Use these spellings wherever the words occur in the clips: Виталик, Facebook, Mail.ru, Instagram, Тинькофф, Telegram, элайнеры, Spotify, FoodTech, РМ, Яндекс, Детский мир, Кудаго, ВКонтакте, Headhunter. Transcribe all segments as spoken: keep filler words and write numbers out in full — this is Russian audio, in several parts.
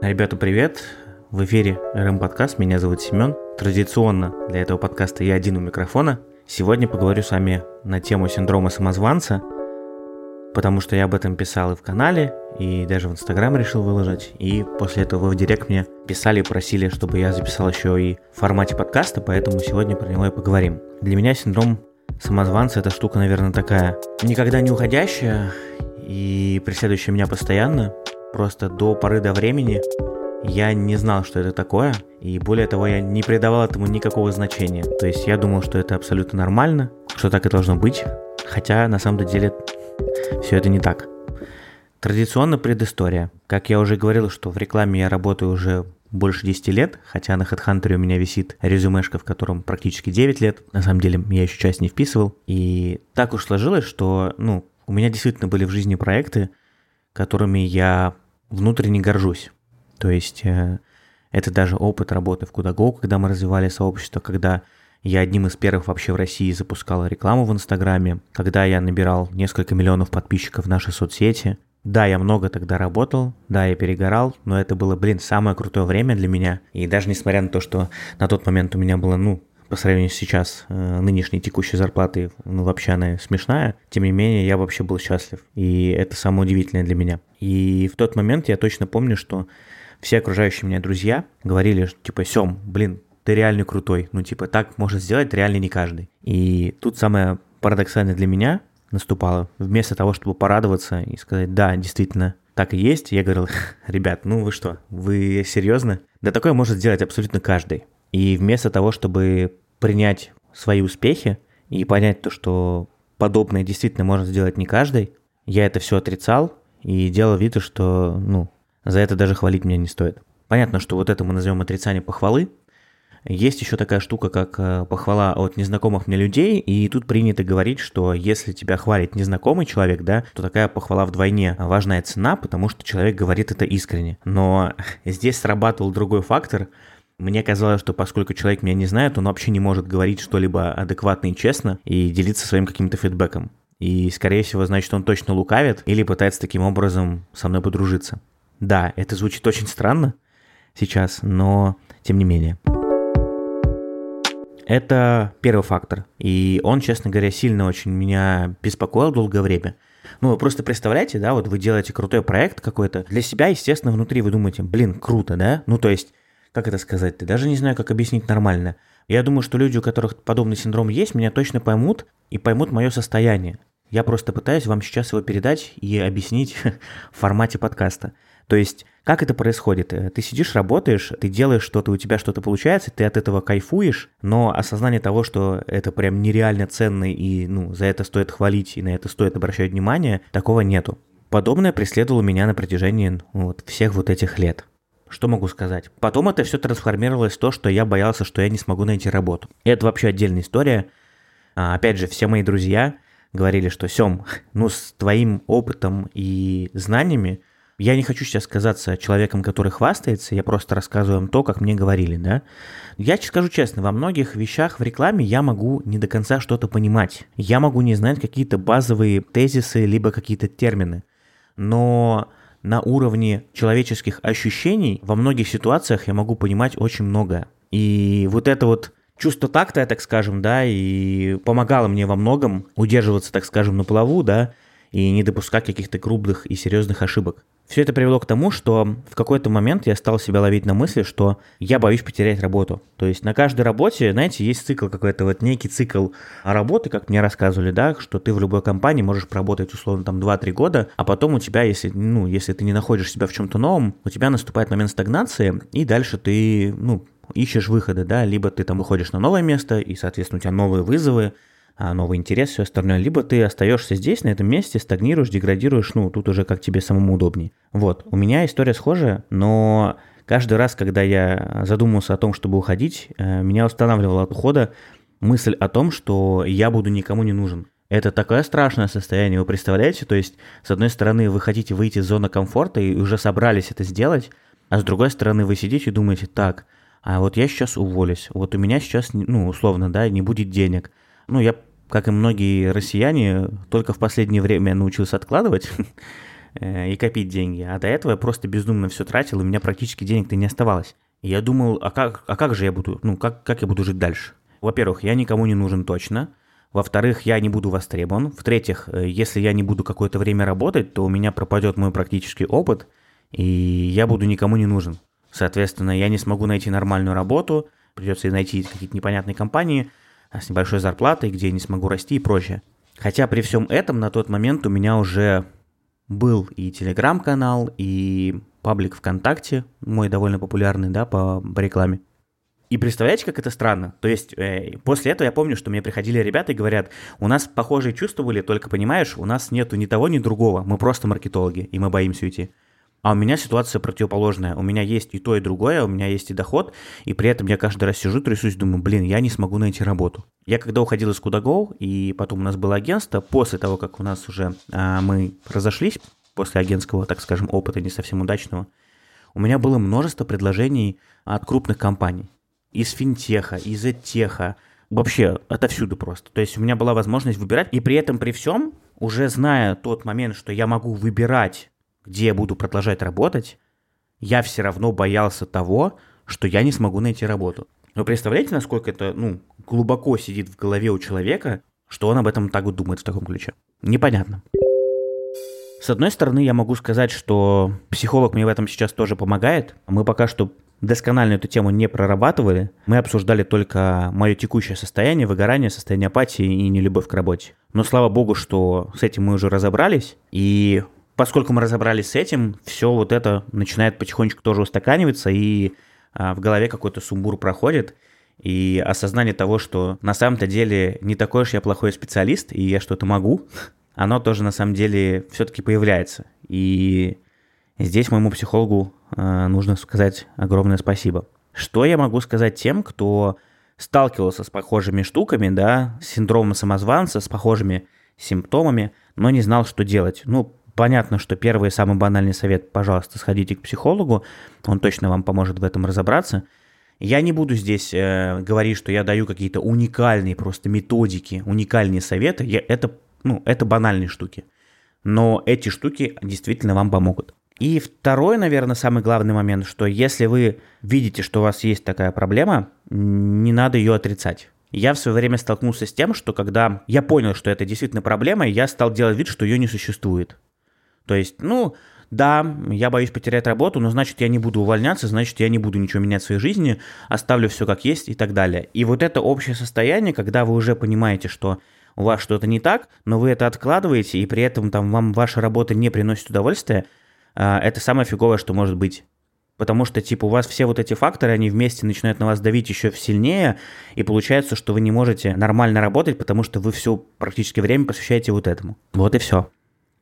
Ребята, привет! В эфире РМ-подкаст, меня зовут Семен. Традиционно для этого подкаста я один у микрофона. Сегодня поговорю с вами на тему синдрома самозванца, потому что я об этом писал и в канале, и даже в Instagram решил выложить. И после этого вы в директ мне писали и просили, чтобы я записал еще и в формате подкаста, поэтому сегодня про него и поговорим. Для меня синдром самозванца — это штука, наверное, такая никогда не уходящая и преследующая меня постоянно. Просто до поры до времени я не знал, что это такое, и более того, я не придавал этому никакого значения. То есть я думал, что это абсолютно нормально, что так и должно быть, хотя на самом деле все это не так. Традиционно предыстория. Как я уже говорил, что в рекламе я работаю уже больше десять лет, хотя на Headhunter у меня висит резюмешка, в котором практически девять лет. На самом деле я еще часть не вписывал. И так уж сложилось, что ну, у меня действительно были в жизни проекты, которыми я внутренне горжусь. То есть э, это даже опыт работы в Кудаго, когда мы развивали сообщество, когда я одним из первых вообще в России запускал рекламу в Инстаграме, когда я набирал несколько миллионов подписчиков в нашей соцсети. Да, я много тогда работал, да, я перегорал, но это было, блин, самое крутое время для меня. И даже несмотря на то, что на тот момент у меня было, ну, по сравнению с сейчас, э, нынешней текущей зарплатой, ну, вообще она смешная, тем не менее, я вообще был счастлив. И это самое удивительное для меня. И в тот момент я точно помню, что все окружающие меня друзья говорили, типа, Сём, блин, ты реально крутой. Ну, типа, так может сделать реально не каждый. И тут самое парадоксальное для меня наступало. Вместо того, чтобы порадоваться и сказать, да, действительно, так и есть, я говорил, ребят, ну вы что, вы серьезно? Да такое может сделать абсолютно каждый. И вместо того, чтобы принять свои успехи и понять то, что подобное действительно может сделать не каждый, я это все отрицал и делал вид, что, ну, за это даже хвалить меня не стоит. Понятно, что вот это мы назовем отрицание похвалы. Есть еще такая штука, как похвала от незнакомых мне людей, и тут принято говорить, что если тебя хвалит незнакомый человек, да, то такая похвала вдвойне важная цена, потому что человек говорит это искренне. Но здесь срабатывал другой фактор. Мне казалось, что поскольку человек меня не знает, он вообще не может говорить что-либо адекватно и честно и делиться своим каким-то фидбэком. И, скорее всего, значит, он точно лукавит или пытается таким образом со мной подружиться. Да, это звучит очень странно сейчас, но тем не менее. Это первый фактор, и он, честно говоря, сильно очень меня беспокоил долгое время. Ну, вы просто представляете, да, вот вы делаете крутой проект какой-то. Для себя, естественно, внутри вы думаете, блин, круто, да? Ну, то есть, как это сказать? Ты даже не знаю, как объяснить нормально. Я думаю, что люди, у которых подобный синдром есть, меня точно поймут и поймут мое состояние. Я просто пытаюсь вам сейчас его передать и объяснить в формате подкаста. То есть, как это происходит? Ты сидишь, работаешь, ты делаешь что-то, у тебя что-то получается, ты от этого кайфуешь, но осознание того, что это прям нереально ценно и ну, за это стоит хвалить, и на это стоит обращать внимание, такого нету. Подобное преследовало меня на протяжении вот, всех вот этих лет. Что могу сказать? Потом это все трансформировалось в то, что я боялся, что я не смогу найти работу. И это вообще отдельная история. А, опять же, все мои друзья говорили, что Сём, ну с твоим опытом и знаниями, я не хочу сейчас казаться человеком, который хвастается, я просто рассказываю вам то, как мне говорили, да. Я скажу честно, во многих вещах в рекламе я могу не до конца что-то понимать. Я могу не знать какие-то базовые тезисы, либо какие-то термины. Но на уровне человеческих ощущений во многих ситуациях я могу понимать очень многое. И вот это вот чувство такта, так скажем, да, и помогало мне во многом удерживаться, так скажем, на плаву, да, и не допускать каких-то грубых и серьезных ошибок. Все это привело к тому, что в какой-то момент я стал себя ловить на мысли, что я боюсь потерять работу. То есть на каждой работе, знаете, есть цикл какой-то, вот некий цикл работы, как мне рассказывали, да, что ты в любой компании можешь проработать условно там два-три года, а потом у тебя, если, ну, если ты не находишь себя в чем-то новом, у тебя наступает момент стагнации, и дальше ты, ну, ищешь выходы, да, либо ты там выходишь на новое место, и, соответственно, у тебя новые вызовы, новый интерес, все остальное, либо ты остаешься здесь, на этом месте, стагнируешь, деградируешь, ну, тут уже как тебе самому удобнее. Вот, у меня история схожая, но каждый раз, когда я задумывался о том, чтобы уходить, меня останавливала от ухода мысль о том, что я буду никому не нужен. Это такое страшное состояние, вы представляете? То есть, с одной стороны, вы хотите выйти из зоны комфорта и уже собрались это сделать, а с другой стороны, вы сидите и думаете, так, а вот я сейчас уволюсь, вот у меня сейчас, ну, условно, да, не будет денег. Ну, я, как и многие россияне, только в последнее время научился откладывать и копить деньги. А до этого я просто бездумно все тратил, и у меня практически денег-то не оставалось. И я думал, а как, а как же я буду, ну, как, как я буду жить дальше? Во-первых, я никому не нужен точно. Во-вторых, я не буду востребован. В-третьих, если я не буду какое-то время работать, то у меня пропадет мой практический опыт, и я буду никому не нужен. Соответственно, я не смогу найти нормальную работу, придется найти какие-то непонятные компании с небольшой зарплатой, где я не смогу расти и прочее. Хотя при всем этом на тот момент у меня уже был и Telegram-канал, и паблик ВКонтакте, мой довольно популярный, да, по, по рекламе. И представляете, как это странно? То есть э, после этого я помню, что мне приходили ребята и говорят, у нас похожие чувства были, только понимаешь, у нас нету ни того, ни другого, мы просто маркетологи, и мы боимся уйти. А у меня ситуация противоположная, у меня есть и то, и другое, у меня есть и доход, и при этом я каждый раз сижу, трясусь, думаю, блин, я не смогу найти работу. Я когда уходил из Кудаго, и потом у нас было агентство, после того, как у нас уже э, мы разошлись, после агентского, так скажем, опыта не совсем удачного, у меня было множество предложений от крупных компаний. Из финтеха, из эдтеха, вообще отовсюду просто. То есть у меня была возможность выбирать, и при этом при всем, уже зная тот момент, что я могу выбирать, где я буду продолжать работать, я все равно боялся того, что я не смогу найти работу. Вы представляете, насколько это, ну, глубоко сидит в голове у человека, что он об этом так вот думает в таком ключе? Непонятно. С одной стороны, я могу сказать, что психолог мне в этом сейчас тоже помогает. Мы пока что досконально эту тему не прорабатывали. Мы обсуждали только мое текущее состояние, выгорание, состояние апатии и нелюбовь к работе. Но слава богу, что с этим мы уже разобрались. И поскольку мы разобрались с этим, все вот это начинает потихонечку тоже устаканиваться, и а, в голове какой-то сумбур проходит. И осознание того, что на самом-то деле не такой уж я плохой специалист, и я что-то могу, оно тоже на самом деле все-таки появляется. И здесь моему психологу э, нужно сказать огромное спасибо. Что я могу сказать тем, кто сталкивался с похожими штуками, да, с синдромом самозванца, с похожими симптомами, но не знал, что делать? Ну, понятно, что первый самый банальный совет – пожалуйста, сходите к психологу, он точно вам поможет в этом разобраться. Я не буду здесь э, говорить, что я даю какие-то уникальные просто методики, уникальные советы. Я, это Ну, это банальные штуки, но эти штуки действительно вам помогут. И второй, наверное, самый главный момент, что если вы видите, что у вас есть такая проблема, не надо ее отрицать. Я в свое время столкнулся с тем, что когда я понял, что это действительно проблема, я стал делать вид, что ее не существует. То есть, ну, да, я боюсь потерять работу, но значит, я не буду увольняться, значит, я не буду ничего менять в своей жизни, оставлю все как есть и так далее. И вот это общее состояние, когда вы уже понимаете, что у вас что-то не так, но вы это откладываете, и при этом там вам ваша работа не приносит удовольствия, это самое фиговое, что может быть. Потому что, типа, у вас все вот эти факторы, они вместе начинают на вас давить еще сильнее, и получается, что вы не можете нормально работать, потому что вы все практически время посвящаете вот этому. Вот и все.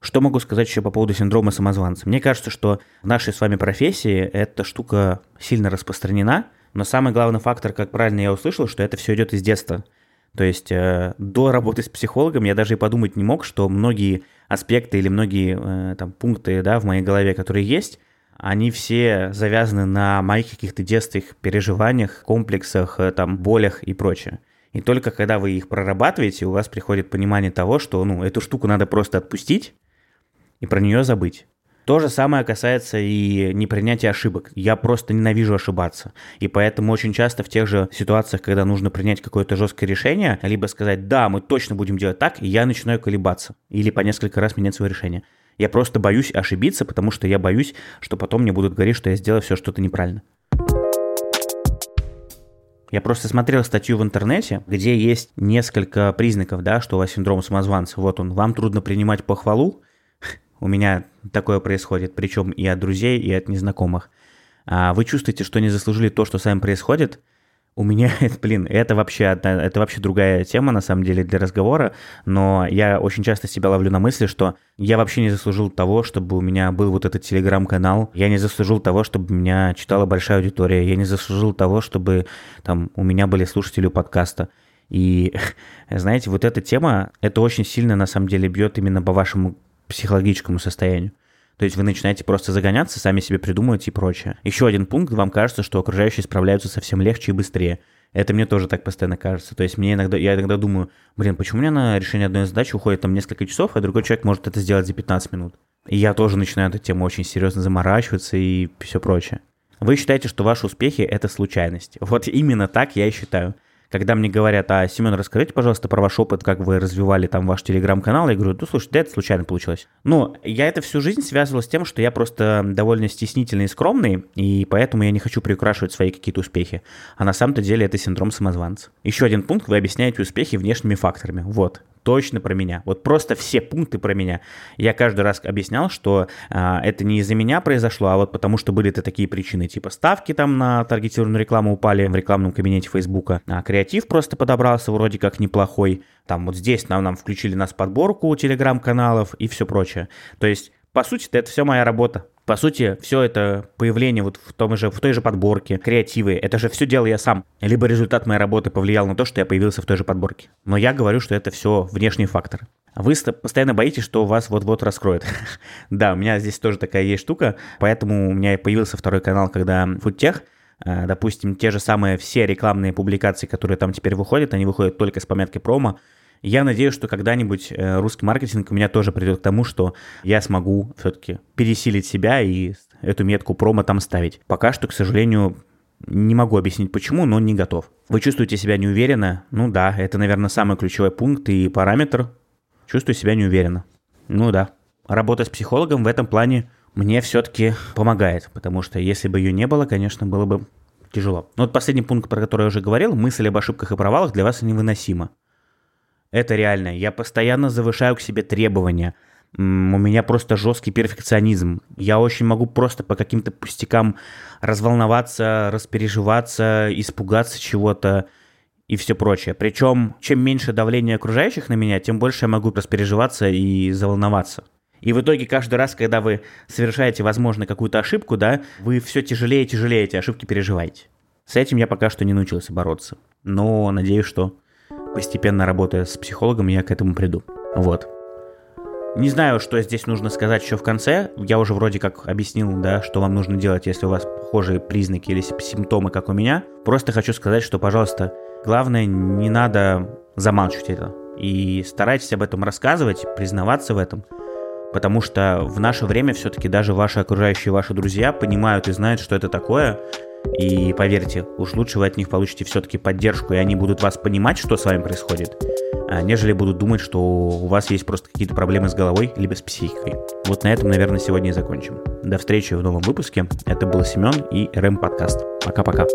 Что могу сказать еще по поводу синдрома самозванца? Мне кажется, что в нашей с вами профессии эта штука сильно распространена, но самый главный фактор, как правильно я услышал, что это все идет из детства. То есть э, до работы с психологом я даже и подумать не мог, что многие аспекты или многие э, там, пункты, да, в моей голове, которые есть, они все завязаны на моих каких-то детских переживаниях, комплексах, э, там, болях и прочее. И только когда вы их прорабатываете, у вас приходит понимание того, что, ну, эту штуку надо просто отпустить и про нее забыть. То же самое касается и непринятия ошибок. Я просто ненавижу ошибаться. И поэтому очень часто в тех же ситуациях, когда нужно принять какое-то жесткое решение, либо сказать, да, мы точно будем делать так, и я начинаю колебаться. Или по несколько раз менять свое решение. Я просто боюсь ошибиться, потому что я боюсь, что потом мне будут говорить, что я сделал все что-то неправильно. Я просто смотрел статью в интернете, где есть несколько признаков, да, что у вас синдром самозванца. Вот он, вам трудно принимать похвалу. У меня такое происходит, причем и от друзей, и от незнакомых. Вы чувствуете, что не заслужили то, что с вами происходит? У меня, блин, это вообще, это вообще другая тема, на самом деле, для разговора, но я очень часто себя ловлю на мысли, что я вообще не заслужил того, чтобы у меня был вот этот телеграм-канал, я не заслужил того, чтобы меня читала большая аудитория, я не заслужил того, чтобы там у меня были слушатели подкаста. И, знаете, вот эта тема, это очень сильно, на самом деле, бьет именно по вашему психологическому состоянию. То есть вы начинаете просто загоняться, сами себе придумывать и прочее. Еще один пункт, вам кажется, что окружающие справляются совсем легче и быстрее. Это мне тоже так постоянно кажется. То есть мне иногда, я иногда думаю, блин, почему у меня на решение одной задачи уходит там несколько часов, а другой человек может это сделать за пятнадцать минут? И я тоже начинаю эту тему очень серьезно заморачиваться и все прочее. Вы считаете, что ваши успехи – это случайность. Вот именно так я и считаю. Когда мне говорят: а, Семен, расскажите, пожалуйста, про ваш опыт, как вы развивали там ваш телеграм-канал, я говорю: ну, слушай, да, это случайно получилось. Ну, я это всю жизнь связывал с тем, что я просто довольно стеснительный и скромный, и поэтому я не хочу приукрашивать свои какие-то успехи. А на самом-то деле это синдром самозванца. Еще один пункт: вы объясняете успехи внешними факторами. Вот. Точно про меня. Вот просто все пункты про меня. Я каждый раз объяснял, что а, это не из-за меня произошло, а вот потому что были-то такие причины, типа ставки там на таргетированную рекламу упали в рекламном кабинете Фейсбука, а креатив просто подобрался вроде как неплохой, там вот здесь нам, нам включили нас в подборку телеграм-каналов и все прочее. То есть, по сути-то это все моя работа. По сути, все это появление вот в, том же, в той же подборке, креативы, это же все делал я сам. Либо результат моей работы повлиял на то, что я появился в той же подборке. Но я говорю, что это все внешний фактор. Вы постоянно боитесь, что вас вот-вот раскроют. Да, у меня здесь тоже такая есть штука, поэтому у меня появился второй канал, когда FoodTech. Допустим, те же самые все рекламные публикации, которые там теперь выходят, они выходят только с пометкой промо. Я надеюсь, что когда-нибудь русский маркетинг у меня тоже придет к тому, что я смогу все-таки пересилить себя и эту метку промо там ставить. Пока что, к сожалению, не могу объяснить почему, но не готов. Вы чувствуете себя неуверенно? Ну да, это, наверное, самый ключевой пункт и параметр. Чувствую себя неуверенно. Ну да. Работа с психологом в этом плане мне все-таки помогает, потому что если бы ее не было, конечно, было бы тяжело. Но вот последний пункт, про который я уже говорил, мысль об ошибках и провалах для вас невыносима. Это реально. Я постоянно завышаю к себе требования. У меня просто жесткий перфекционизм. Я очень могу просто по каким-то пустякам разволноваться, распереживаться, испугаться чего-то и все прочее. Причем, чем меньше давления окружающих на меня, тем больше я могу распереживаться и заволноваться. И в итоге каждый раз, когда вы совершаете, возможно, какую-то ошибку, да, вы все тяжелее и тяжелее эти ошибки переживаете. С этим я пока что не научился бороться. Но надеюсь, что постепенно, работая с психологом, я к этому приду. Вот. Не знаю, что здесь нужно сказать еще в конце. Я уже вроде как объяснил, да, что вам нужно делать, если у вас похожие признаки или симптомы, как у меня. Просто хочу сказать, что, пожалуйста, главное, не надо замалчивать это. И старайтесь об этом рассказывать, признаваться в этом. Потому что в наше время все-таки даже ваши окружающие, ваши друзья понимают и знают, что это такое. И поверьте, уж лучше вы от них получите все-таки поддержку, и они будут вас понимать, что с вами происходит, нежели будут думать, что у вас есть просто какие-то проблемы с головой либо с психикой. Вот на этом, наверное, сегодня и закончим. До встречи в новом выпуске. Это был Семен и РМ Подкаст. Пока-пока.